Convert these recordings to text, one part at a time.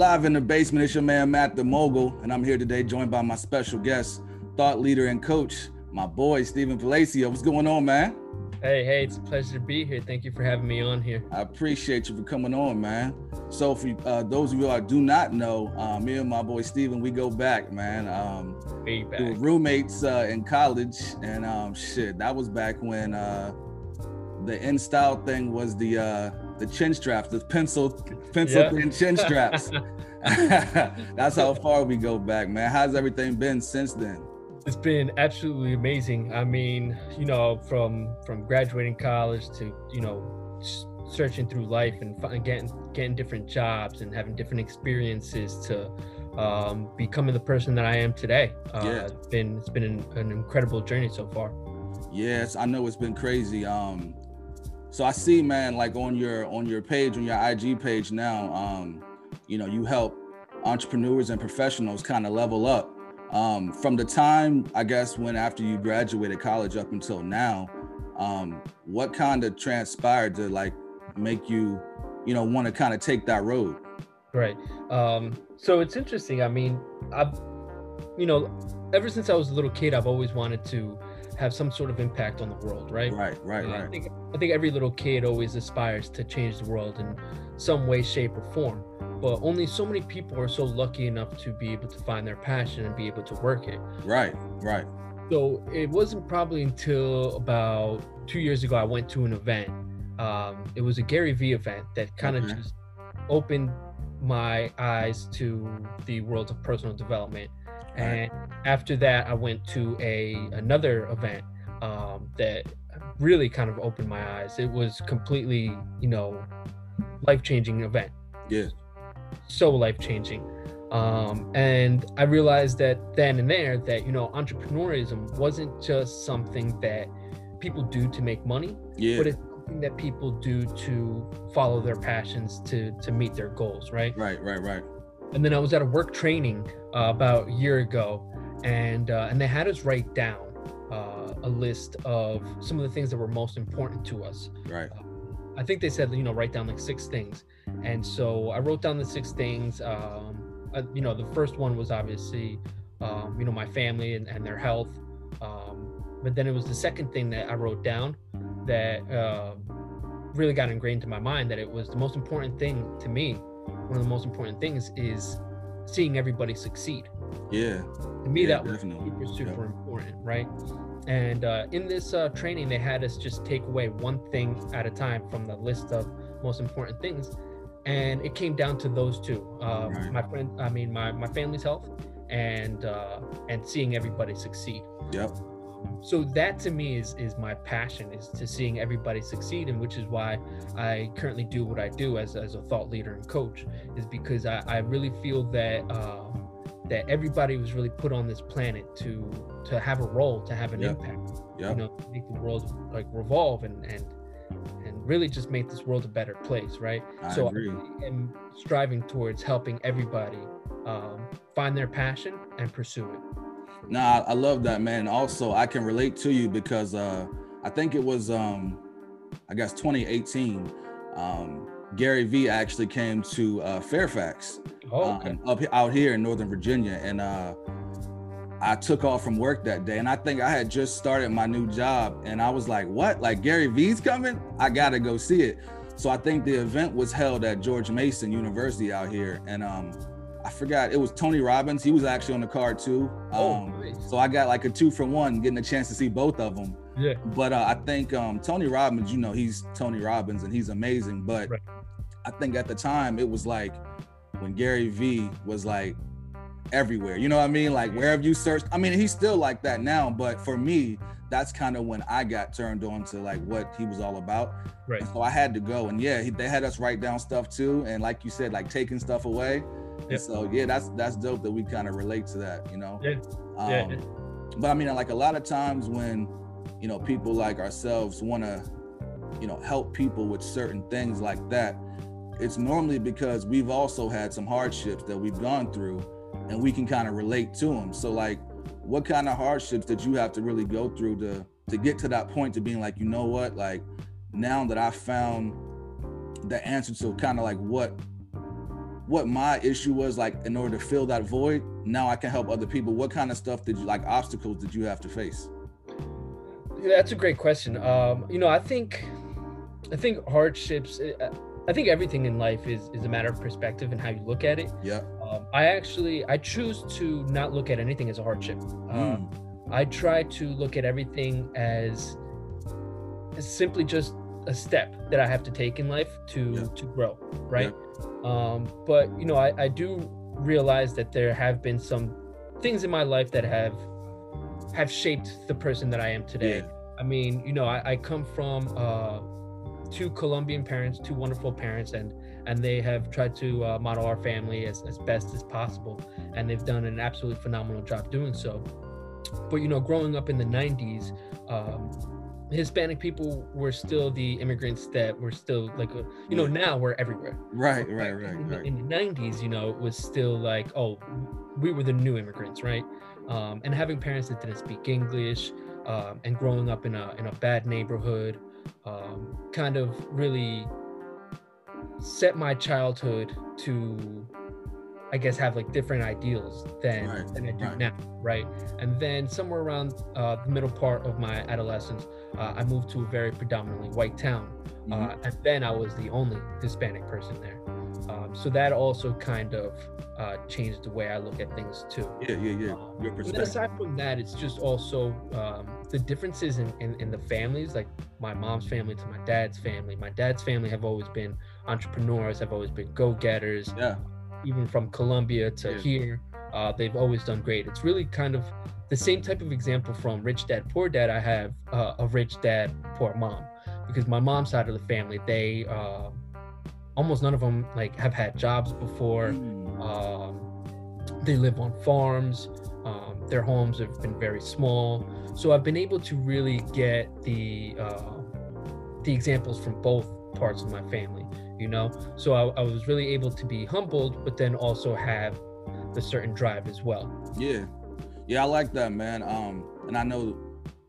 Live in the basement, it's your man, Matt the Mogul, and I'm here today joined by my special guest, thought leader and coach, my boy, Stephen Palacio. What's going on, man? Hey, it's a pleasure to be here. Thank you for having me on here. I appreciate you for coming on, man. So for those of you who do not know, me and my boy, Stephen, we go back, man. Way back. We were roommates in college, and that was back when the in-style thing was the chin straps, the pencil yep. And chin straps. That's how far we go back, man. How's everything been since then? It's been absolutely amazing. I mean, you know, from graduating college to, you know, searching through life and getting different jobs and having different experiences to becoming the person that I am today. Yeah. It's been an incredible journey so far. Yes, I know it's been crazy. So I see, man, like on your page, on your IG page now, you know, you help entrepreneurs and professionals kind of level up. From the time, I guess, when after you graduated college up until now, what kind of transpired to like make you, you know, want to kind of take that road? Right. So it's interesting. I mean, ever since I was a little kid, I've always wanted to have some sort of impact on the world, right? Right. I think every little kid always aspires to change the world in some way, shape, or form. But only so many people are so lucky enough to be able to find their passion and be able to work it. Right. So it wasn't probably until about 2 years ago, I went to an event. It was a Gary Vee event that kind of just opened my eyes to the world of personal development. And after that, I went to another event that really kind of opened my eyes. It was completely, you know, life-changing event. Yeah. So life-changing. And I realized that then and there that, you know, entrepreneurism wasn't just something that people do to make money, but it's something that people do to follow their passions to meet their goals, right? Right. And then I was at a work training about a year ago, and they had us write down a list of some of the things that were most important to us. Right. I think they said, you know, write down like six things. And so I wrote down the six things. You know, the first one was obviously, you know, my family and their health. But then it was the second thing that I wrote down that really got ingrained in my mind, that it was the most important thing to me. One of the most important things is seeing everybody succeed. Yeah. To me, that was super important, right? And in this training, they had us just take away one thing at a time from the list of most important things. And it came down to those two, my family's health and seeing everybody succeed. Yep. So that to me is my passion, is to seeing everybody succeed, and which is why I currently do what I do as a thought leader and coach, is because I really feel that that everybody was really put on this planet to have a role, to have an impact, you know, make the world like revolve and really just make this world a better place, right? I agree. I am striving towards helping everybody find their passion and pursue it. Nah, I love that, man. Also, I can relate to you because I think it was, 2018, Gary Vee actually came to Fairfax, out here in Northern Virginia. And I took off from work that day. And I think I had just started my new job. And I was like, what? Like Gary Vee's coming? I got to go see it. So I think the event was held at George Mason University out here. And I forgot, it was Tony Robbins. He was actually on the card too. Nice. So I got like a 2-for-1, getting a chance to see both of them. Yeah. But I think Tony Robbins, you know, he's Tony Robbins and he's amazing. But I think at the time it was like when Gary Vee was like everywhere, you know what I mean? Like wherever you searched, I mean, he's still like that now. But for me, that's kind of when I got turned on to like what he was all about. Right. And so I had to go, and they had us write down stuff too. And like you said, like taking stuff away. And so that's dope that we kind of relate to that, you know? But I mean, like a lot of times when, you know, people like ourselves want to, you know, help people with certain things like that, it's normally because we've also had some hardships that we've gone through and we can kind of relate to them. So like, what kind of hardships did you have to really go through to get to that point to being like, you know what, like now that I found the answer to kind of like what my issue was, like, in order to fill that void. Now I can help other people. What kind of stuff did you, like, obstacles did you have to face? That's a great question. You know, I think hardships, I think everything in life is a matter of perspective and how you look at it. Yeah. I choose to not look at anything as a hardship. I try to look at everything as simply just a step that I have to take in life to grow, right? Yeah. But, you know, I do realize that there have been some things in my life that have shaped the person that I am today. Yeah. I mean, you know, I come from two Colombian parents, two wonderful parents, and they have tried to model our family as best as possible. And they've done an absolutely phenomenal job doing so. But, you know, growing up in the 90s, Hispanic people were still the immigrants that were still like, you know, now we're everywhere. Right. In the 90s, you know, it was still like, oh, we were the new immigrants, right? And having parents that didn't speak English, and growing up in a bad neighborhood, kind of really set my childhood to, I guess, have like different ideals than I do now, right? And then somewhere around the middle part of my adolescence, I moved to a very predominantly white town. And then I was the only Hispanic person there. So that also kind of changed the way I look at things too. Yeah. Your perspective. But aside from that, it's just also the differences in the families, like my mom's family to my dad's family. My dad's family have always been entrepreneurs, have always been go-getters. Yeah. Even from Colombia to here, they've always done great. It's really kind of the same type of example from rich dad, poor dad. I have a rich dad, poor mom, because my mom's side of the family, they almost none of them like have had jobs before. They live on farms. Their homes have been very small. So I've been able to really get the examples from both parts of my family. You know, so I was really able to be humbled, but then also have the certain drive as well. Yeah, I like that, man. And I know,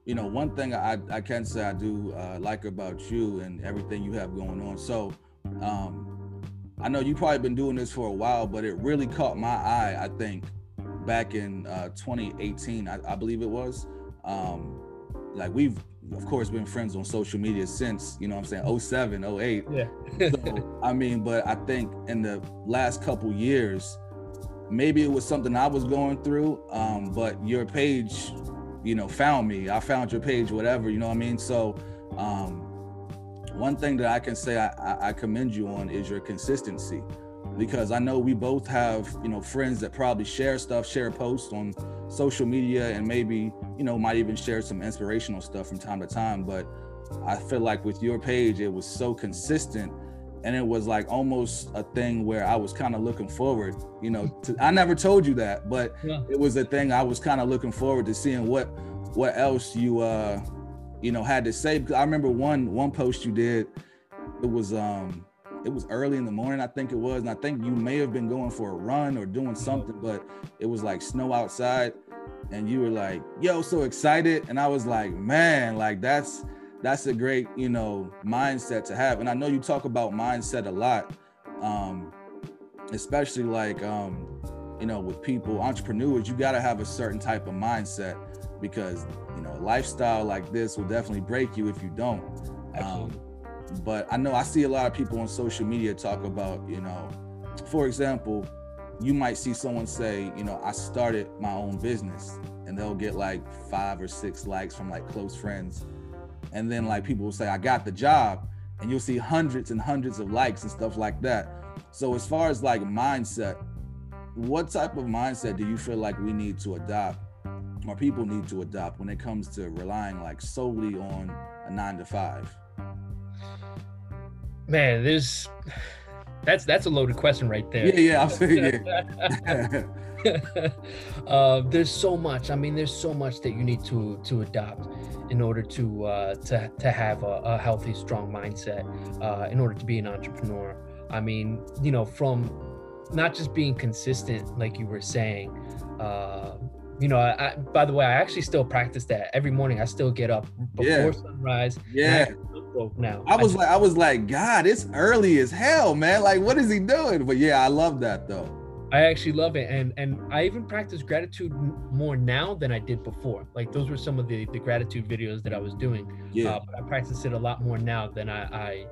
you know, one thing I can say I do like about you and everything you have going on. So I know you've probably been doing this for a while, but it really caught my eye, I think, back in 2018, I believe it was. Like we've, of course, been friends on social media since, you know what I'm saying, 07, 08. Yeah. So, I mean, but I think in the last couple years, maybe it was something I was going through, but your page, you know, found me. I found your page, whatever, you know what I mean? So one thing that I can say I commend you on is your consistency, because I know we both have, you know, friends that probably share stuff, share posts on social media, and maybe, you know, might even share some inspirational stuff from time to time. But I feel like with your page, it was so consistent, and it was like almost a thing where I was kind of looking forward, you know, to, I never told you that, but it was a thing I was kind of looking forward to seeing what else you, you know, had to say. Because I remember one post you did, it was early in the morning, I think it was. And I think you may have been going for a run or doing something, but it was like snow outside. And you were like, yo, so excited. And I was like, man, like that's a great, you know, mindset to have. And I know you talk about mindset a lot, especially like, you know, with people, entrepreneurs, you got to have a certain type of mindset, because, you know, a lifestyle like this will definitely break you if you don't. But I know I see a lot of people on social media talk about, you know, for example, you might see someone say, you know, I started my own business, and they'll get like 5 or 6 likes from like close friends. And then like people will say, I got the job, and you'll see hundreds and hundreds of likes and stuff like that. So as far as like mindset, what type of mindset do you feel like we need to adopt, or people need to adopt, when it comes to relying like solely on a 9-to-5? Man, that's a loaded question right there. Yeah, I'll say it. There's so much. I mean, there's so much that you need to adopt in order to have a healthy, strong mindset, in order to be an entrepreneur. I mean, you know, from not just being consistent, like you were saying, you know, I, by the way, I actually still practice that every morning. I still get up before sunrise. Yeah. joke now. I was like, God, it's early as hell, man. Like, what is he doing? But yeah, I love that though. I actually love it. And I even practice gratitude more now than I did before. Like those were some of the gratitude videos that I was doing. Yeah. But I practice it a lot more now than I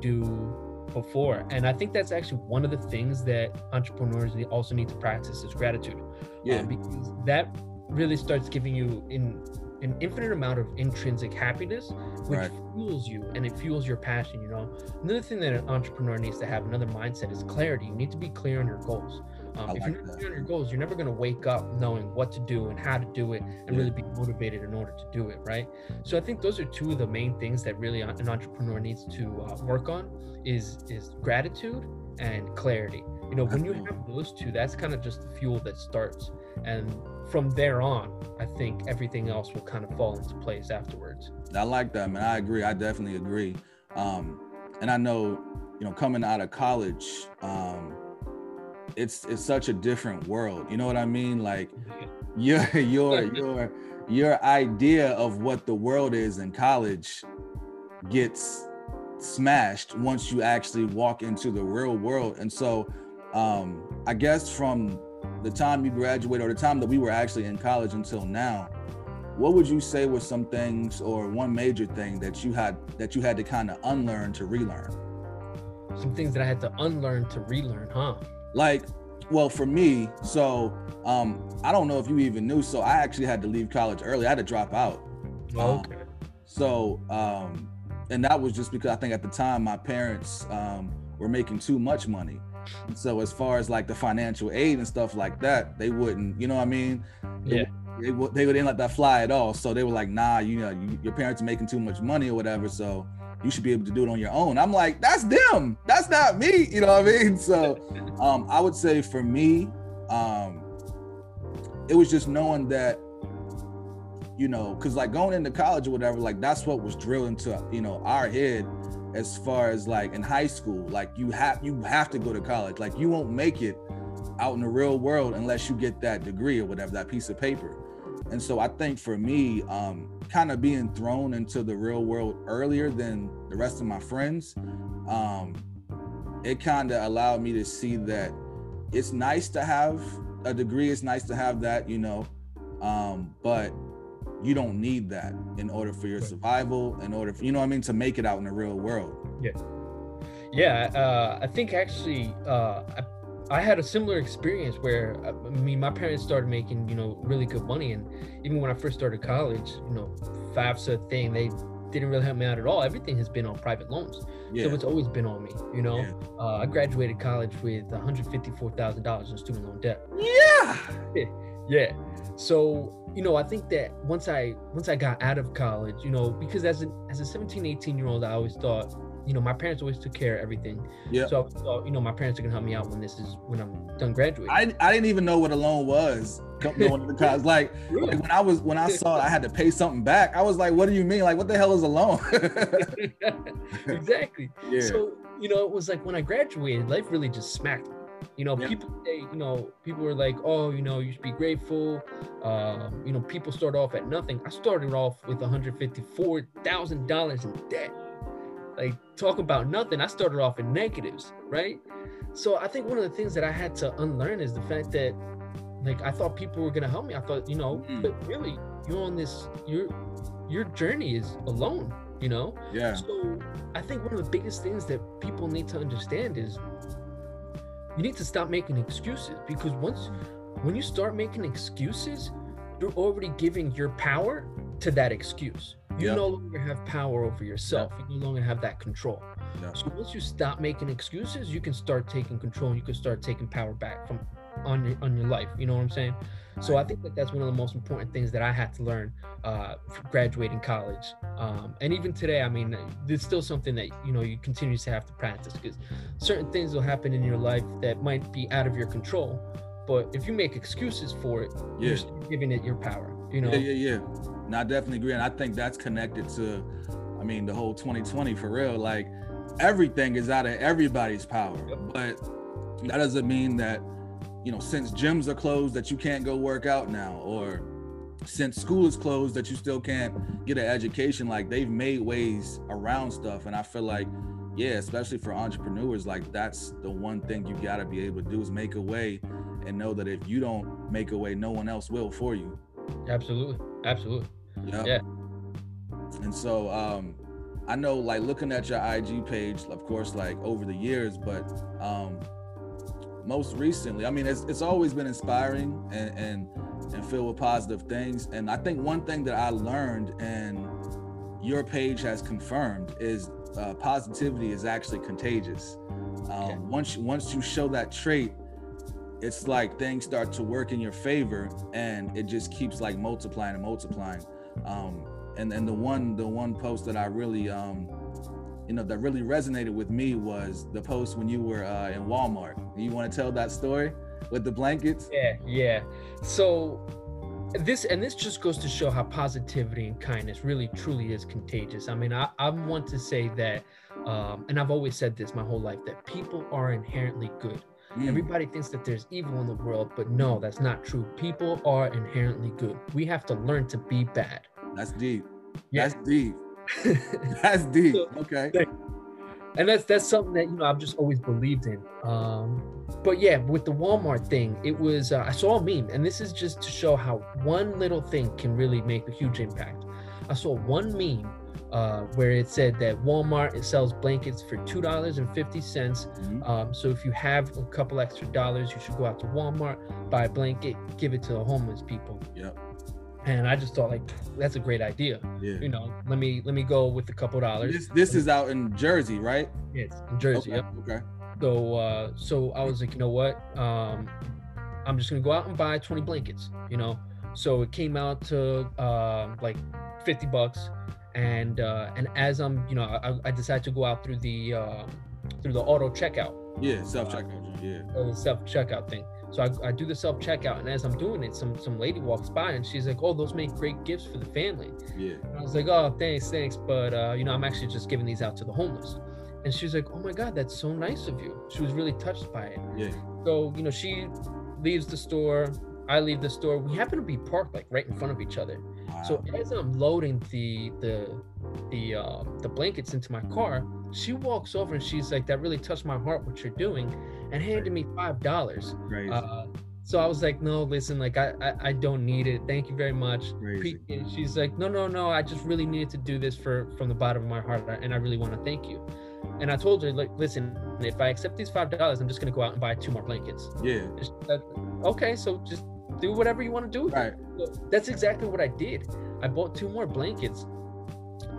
do before. And I think that's actually one of the things that entrepreneurs also need to practice is gratitude. Yeah. Because that really starts giving you an infinite amount of intrinsic happiness, which right. fuels you, and it fuels your passion, you know. Another thing that an entrepreneur needs to have, another mindset, is clarity. You need to be clear on your goals. If you're not clear on your goals, you're never going to wake up knowing what to do and how to do it and really be motivated in order to do it, right? So I think those are two of the main things that really an entrepreneur needs to work on is gratitude and clarity. You know, when you have those two, that's kind of just the fuel that starts. And from there on, I think everything else will kind of fall into place afterwards. I like that, man. I agree. I definitely agree. And I know, you know, coming out of college, it's such a different world. You know what I mean? Like your idea of what the world is in college gets smashed once you actually walk into the real world. And so I guess from the time you graduated, or the time that we were actually in college until now, what would you say were some things or one major thing that you had to kind of unlearn to relearn? Some things that I had to unlearn to relearn, huh? Like, well, for me, so I don't know if you even knew, so I actually had to leave college early. I had to drop out. Okay. And that was just because I think at the time my parents were making too much money. And so as far as like the financial aid and stuff like that, they wouldn't, you know what I mean? Yeah. They didn't let that fly at all. So they were like, nah, you know, your parents are making too much money or whatever, so you should be able to do it on your own. I'm like, that's them. That's not me. You know what I mean? So I would say for me, it was just knowing that, you know, because like going into college or whatever, like that's what was drilled into, you know, our head as far as like in high school, like you have to go to college. Like you won't make it out in the real world unless you get that degree or whatever, that piece of paper. And so I think for me, kind of being thrown into the real world earlier than the rest of my friends, it kind of allowed me to see that it's nice to have a degree. It's nice to have that, you know, but you don't need that in order for your survival, in order for, you know what I mean, to make it out in the real world. Yeah. I think actually I had a similar experience where, I mean, my parents started making, you know, really good money. And even when I first started college, you know, FAFSA thing, they didn't really help me out at all. Everything has been on private loans. Yeah. So it's always been on me, you know. Yeah. I graduated college with $154,000 in student loan debt. Yeah. So, you know, I think that once I got out of college, you know, because as a 17, 18 year old, I always thought, you know, my parents always took care of everything. Yeah. So I thought, you know, my parents are gonna help me out when I'm done graduating. I didn't even know what a loan was going to college. Like, really? Like when I saw I had to pay something back, I was like, what do you mean? Like, what the hell is a loan? Exactly. Yeah. So, you know, it was like when I graduated, life really just smacked me. You know, people say, you know, people are like, oh, you know, you should be grateful. You know, people start off at nothing. I started off with $154,000 in debt. Like, talk about nothing. I started off in negatives, right? So I think one of the things that I had to unlearn is the fact that, like, I thought people were going to help me. I thought, you know, but really, you're on this, your journey is alone, you know? Yeah. So I think one of the biggest things that people need to understand is, you need to stop making excuses, because when you start making excuses, you're already giving your power to that excuse. You no longer have power over yourself. You no longer have that control. So once you stop making excuses, you can start taking control. You can start taking power back from on your life. You know what I'm saying? So I think that that's one of the most important things that I had to learn from graduating college. And even today, I mean, it's still something that, you know, you continue to have to practice, because certain things will happen in your life that might be out of your control. But if you make excuses for it, you're still giving it your power, you know? Yeah. No, I definitely agree. And I think that's connected to, I mean, the whole 2020 for real. Like, everything is out of everybody's power. But that doesn't mean that, you know, since gyms are closed, that you can't go work out now, or since school is closed, that you still can't get an education. Like, they've made ways around stuff. And I feel like, yeah, especially for entrepreneurs, like, that's the one thing you gotta be able to do is make a way, and know that if you don't make a way, no one else will for you. Absolutely. Absolutely. Yep. Yeah. And so, I know, like, looking at your IG page, of course, like, over the years, but most recently, I mean, it's always been inspiring and filled with positive things. And I think one thing that I learned, and your page has confirmed, is positivity is actually contagious. Once you show that trait, it's like things start to work in your favor, and it just keeps like multiplying and multiplying. And the one post that I really, that really resonated with me was the post when you were in Walmart. You want to tell that story with the blankets? Yeah. So this just goes to show how positivity and kindness really truly is contagious. I mean, I want to say that, and I've always said this my whole life, that people are inherently good. Everybody thinks that there's evil in the world, but no, that's not true. People are inherently good. We have to learn to be bad. That's deep. Yeah. That's deep. Okay. And that's something that, I've just always believed in. But yeah, with the Walmart thing, it was, I saw a meme, and this is just to show how one little thing can really make a huge impact. I saw one meme where it said that Walmart, it sells blankets for $2.50. Mm-hmm. So if you have a couple extra dollars, you should go out to Walmart, buy a blanket, give it to the homeless people. Yeah. And I just thought, like, that's a great idea. Yeah. Let me go with a couple dollars. This is out in Jersey, right? Yes, in Jersey. Okay. Yep. Okay. So I was like, you know what? I'm just gonna go out and buy 20 blankets. So it came out to like $50, and as I'm, I decided to go out through the auto checkout. Yeah, self checkout. The self checkout thing. So I do the self-checkout, and as I'm doing it, some lady walks by, and she's like, oh, those make great gifts for the family. Yeah. And I was like, oh, thanks. But, I'm actually just giving these out to the homeless. And she was like, oh, my God, that's so nice of you. She was really touched by it. Yeah. So, she leaves the store. I leave the store. We happen to be parked, like, right in front of each other. Wow. So as I'm loading the blankets into my car, she walks over and she's like, that really touched my heart, what you're doing, and handed me $5. So I was like, no, listen, like, I don't need it, thank you very much. And she's like, no, I just really needed to do this from the bottom of my heart, and I really want to thank you. And I told her, like, listen, if I accept these $5, I'm just gonna go out and buy 2 more blankets. Yeah. And she said, okay, so just do whatever you want to do with it. So that's exactly what I did. I bought 2 more blankets,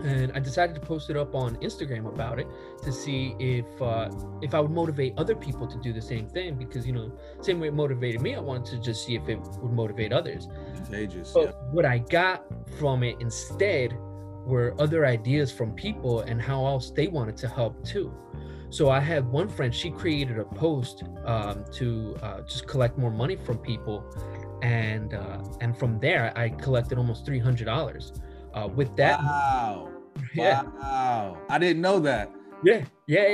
and I decided to post it up on Instagram about it to see if I would motivate other people to do the same thing, because, same way it motivated me, I wanted to just see if it would motivate others. Contagious. But what I got from it instead were other ideas from people and how else they wanted to help too. So I had one friend, she created a post to just collect more money from people. And from there, I collected almost $300. With that. Wow. Yeah. Wow. I didn't know that. Yeah.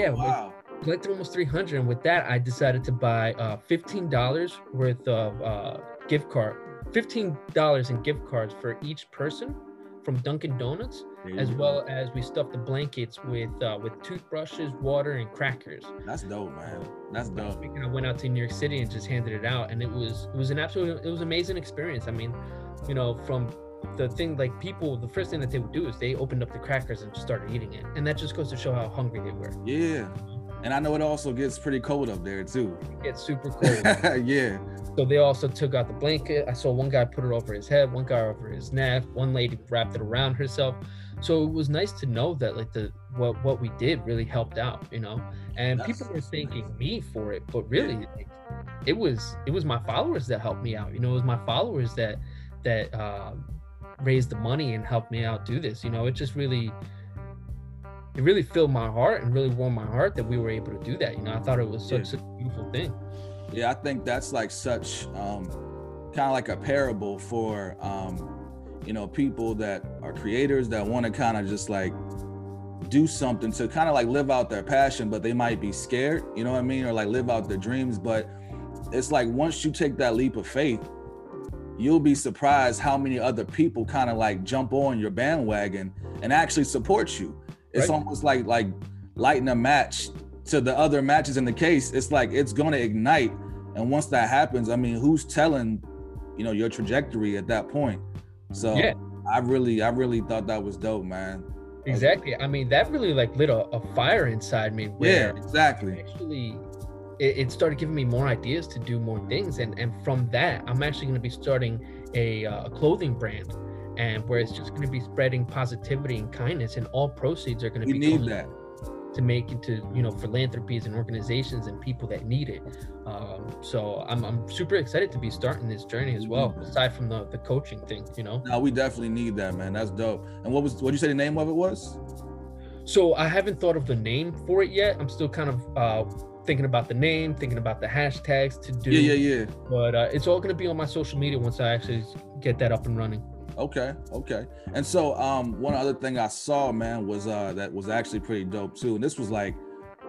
Oh, wow. I collected almost $300, and with that, I decided to buy $15 worth of gift card. $15 in gift cards for each person from Dunkin' Donuts, as well as we stuffed the blankets with toothbrushes, water, and crackers. That's dope, man. That's dope. I went out to New York City and just handed it out, and it was amazing experience. I mean, from the thing, like, people, the first thing that they would do is they opened up the crackers and just started eating it, and that just goes to show how hungry they were. Yeah. And I know it also gets pretty cold up there too. It gets super cold. Yeah. So they also took out the blanket. I saw one guy put it over his head, one guy over his neck, one lady wrapped it around herself. So it was nice to know that, like, what we did really helped out, and that's, people were thanking me for it, but really, like, it was my followers that helped me out. It was my followers that raised the money and helped me out do this. It really filled my heart and really warmed my heart that we were able to do that. I thought it was such a beautiful thing. Yeah, I think that's like such kind of like a parable for, people that are creators that want to kind of just like do something to kind of like live out their passion, but they might be scared, you know what I mean? Or like live out their dreams. But it's like, once you take that leap of faith, you'll be surprised how many other people kind of like jump on your bandwagon and actually support you. It's right. Almost like lighting a match to the other matches in the case. It's like, it's going to ignite. And once that happens, I mean, who's telling, you know, your trajectory at that point? So yeah. I really thought that was dope, man. Exactly. I mean, that really like lit a fire inside me. Where yeah, exactly. Actually, it started giving me more ideas to do more things. And from that, I'm actually going to be starting a clothing brand, and where it's just going to be spreading positivity and kindness, and all proceeds are going to be need that to make into, you know, philanthropies and organizations and people that need it. So I'm super excited to be starting this journey as well, aside from the coaching thing, you know? No, we definitely need that, man. That's dope. And what'd you say the name of it was? So I haven't thought of the name for it yet. I'm still kind of thinking about the name, thinking about the hashtags to do. Yeah. But it's all gonna be on my social media once I actually get that up and running. Okay. And so one other thing I saw, man, was that was actually pretty dope too. And this was like,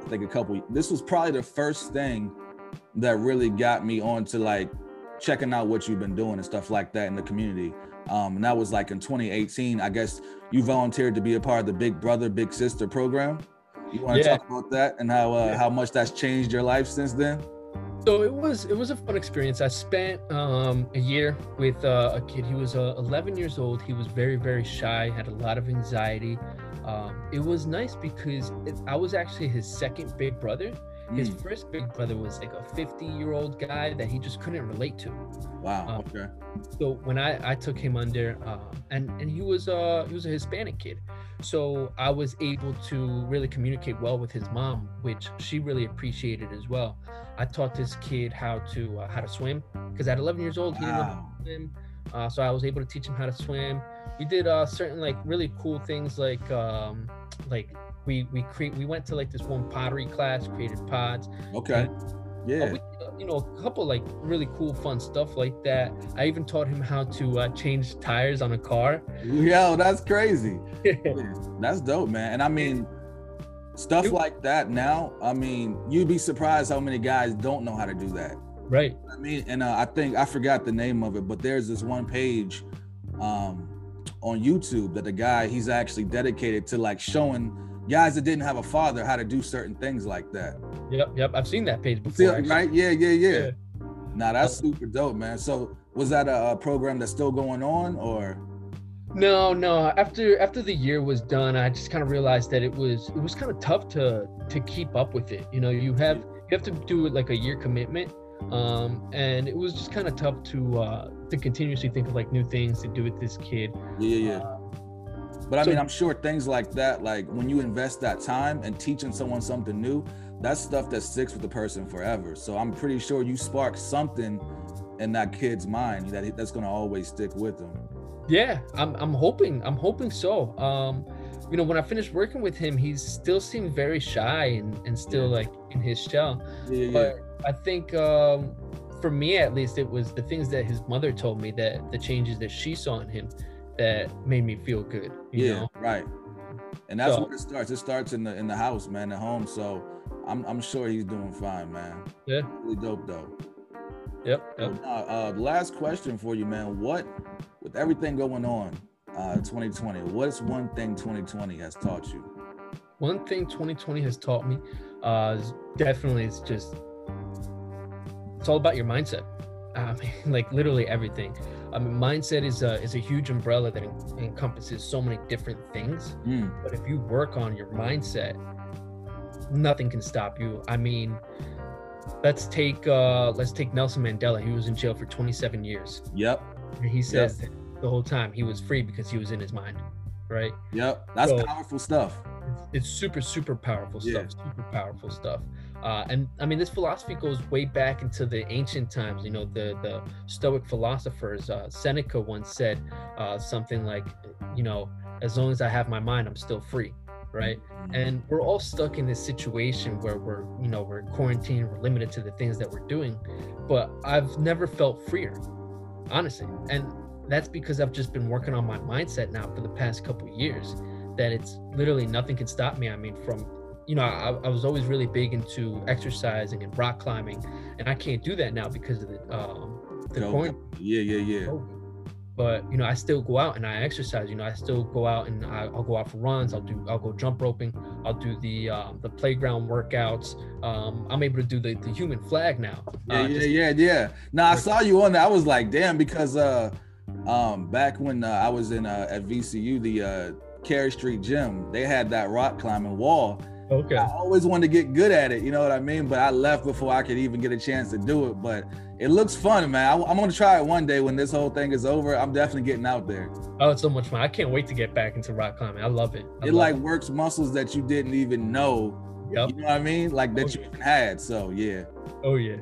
I think this was probably the first thing that really got me onto like checking out what you've been doing and stuff like that in the community. And that was like in 2018, I guess you volunteered to be a part of the Big Brother Big Sister program. You want to talk about that and how much that's changed your life since then? So it was a fun experience. I spent a year with a kid. He was 11 years old. He was very, very shy, had a lot of anxiety. It was nice because I was actually his second big brother. His first big brother was like a 50-year-old guy that he just couldn't relate to. Wow. Okay. So when I took him under, and he was a Hispanic kid, so I was able to really communicate well with his mom, which she really appreciated as well. I taught this kid how to swim, because at 11 years old he didn't know how to swim. So I was able to teach him how to swim. We did certain like really cool things, like we went to like this one pottery class, created pods. Okay. Yeah. We, you know, a couple like really cool fun stuff like that. I even taught him how to change tires on a car. Yo, that's crazy. That's dope, man. And I mean, stuff like that now, I mean, you'd be surprised how many guys don't know how to do that. Right. I mean, and I think I forgot the name of it, but there's this one page on YouTube that the guy, he's actually dedicated to like showing guys that didn't have a father how to do certain things like that. Yep. I've seen that page before. Right? Yeah. Nah, that's super dope, man. So was that a program that's still going on, or? No. After the year was done, I just kind of realized that it was kind of tough to keep up with it. You know, you have to do like a year commitment, and it was just kind of tough to continuously think of like new things to do with this kid. Yeah. But I mean, I'm sure things like that, like when you invest that time and teaching someone something new, that's stuff that sticks with the person forever. So I'm pretty sure you spark something in that kid's mind that's going to always stick with them. Yeah, I'm hoping so. You know, when I finished working with him, he still seemed very shy and still like in his shell. Yeah. But I think for me, at least, it was the things that his mother told me, that the changes that she saw in him, that made me feel good, you know? Right. And that's where it starts. It starts in the house, man, at home. So I'm sure he's doing fine, man. Yeah. Really dope though. Yep. So, last question for you, man. What, with everything going on, 2020, what's one thing 2020 has taught you? One thing 2020 has taught me, definitely it's all about your mindset. I mean, like literally everything. I mean, mindset is a huge umbrella that encompasses so many different things. But if you work on your mindset, nothing can stop you. I mean, let's take Nelson Mandela. He was in jail for 27 years. Yep. And he says that the whole time he was free because he was in his mind, right? Yep. That's powerful stuff. It's super, super powerful stuff. Super powerful stuff. And I mean, this philosophy goes way back into the ancient times. You know, the Stoic philosophers, Seneca once said something like, you know, as long as I have my mind, I'm still free, right? And we're all stuck in this situation where we're quarantined, we're limited to the things that we're doing, but I've never felt freer, honestly. And that's because I've just been working on my mindset now for the past couple of years, that it's literally nothing can stop me. I mean, from, you know, I was always really big into exercising and rock climbing, and I can't do that now because of the the corner. Yeah. But, you know, I still go out and I exercise. You know, I still go out and I'll go out for runs. I'll go jump roping. I'll do the playground workouts. I'm able to do the human flag now. Yeah. Now, I saw you on that. I was like, damn, because back when I was in at VCU, the Carey Street Gym, they had that rock climbing wall. Okay. I always wanted to get good at it, you know what I mean? But I left before I could even get a chance to do it. But it looks fun, man. I'm going to try it one day when this whole thing is over. I'm definitely getting out there. Oh, it's so much fun. I can't wait to get back into rock climbing. I love it. It works muscles that you didn't even know. Yep. You know what I mean? Like that you even had. So, yeah. Oh, yeah.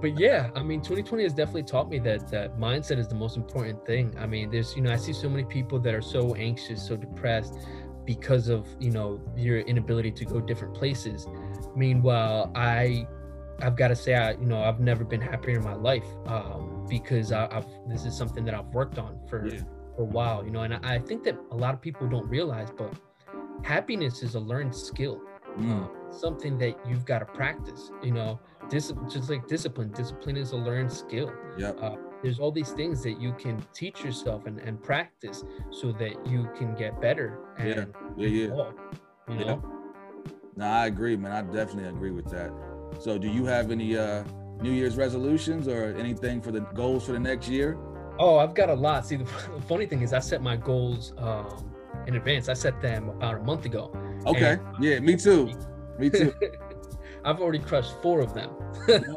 But yeah, I mean, 2020 has definitely taught me that mindset is the most important thing. I mean, there's, you know, I see so many people that are so anxious, so depressed, because of, you know, your inability to go different places. Meanwhile, I've got to say, I've never been happier in my life, because this is something that I've worked on for a while, you know, and I think that a lot of people don't realize, but happiness is a learned skill, something that you've got to practice, you know, just like discipline. Discipline is a learned skill. Yeah. There's all these things that you can teach yourself and practice so that you can get better. And evolve, you know? No, I agree, man. I definitely agree with that. So do you have any New Year's resolutions or anything for the goals for the next year? Oh, I've got a lot. See, the funny thing is I set my goals in advance. I set them about a month ago. Okay. Yeah, me too. I've already crushed 4 of them.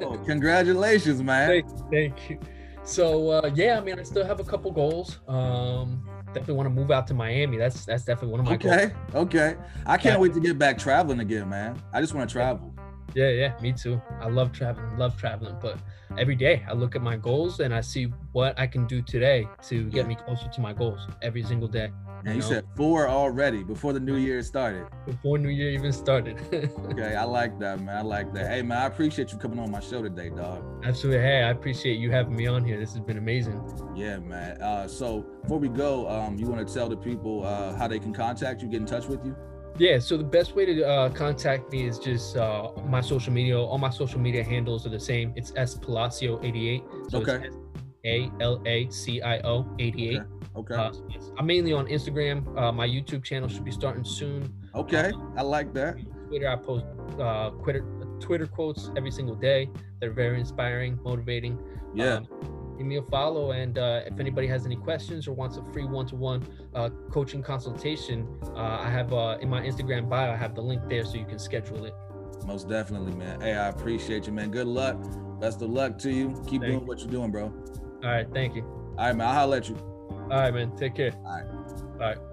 Oh, congratulations, man. Thank you. So, I still have a couple goals. Definitely want to move out to Miami. That's definitely one of my goals. Okay. I can't wait to get back traveling again, man. I just want to travel. Yeah, me too. I love traveling. But every day I look at my goals and I see what I can do today to get me closer to my goals every single day. And you said 4 already before the new year started. Before new year even started. Okay, I like that, man. I like that. Hey, man, I appreciate you coming on my show today, dog. Absolutely. Hey, I appreciate you having me on here. This has been amazing. Yeah, man. So before we go, you want to tell the people how they can contact you, get in touch with you? Yeah, so the best way to contact me is just my social media. All my social media handles are the same. It's spalacio88. So it's SPalacio88. Okay. I'm mainly on Instagram. My YouTube channel should be starting soon. Okay, I like that. Twitter, I post Twitter quotes every single day. They're very inspiring, motivating. Yeah. Give me a follow, and if anybody has any questions or wants a free one-to-one coaching consultation, I have in my Instagram bio, I have the link there so you can schedule it. Most definitely, man. Hey, I appreciate you, man. Good luck. Best of luck to you. Keep doing what you're doing, bro. All right, thank you. All right, man. I'll holler at you. All right, man. Take care. All right.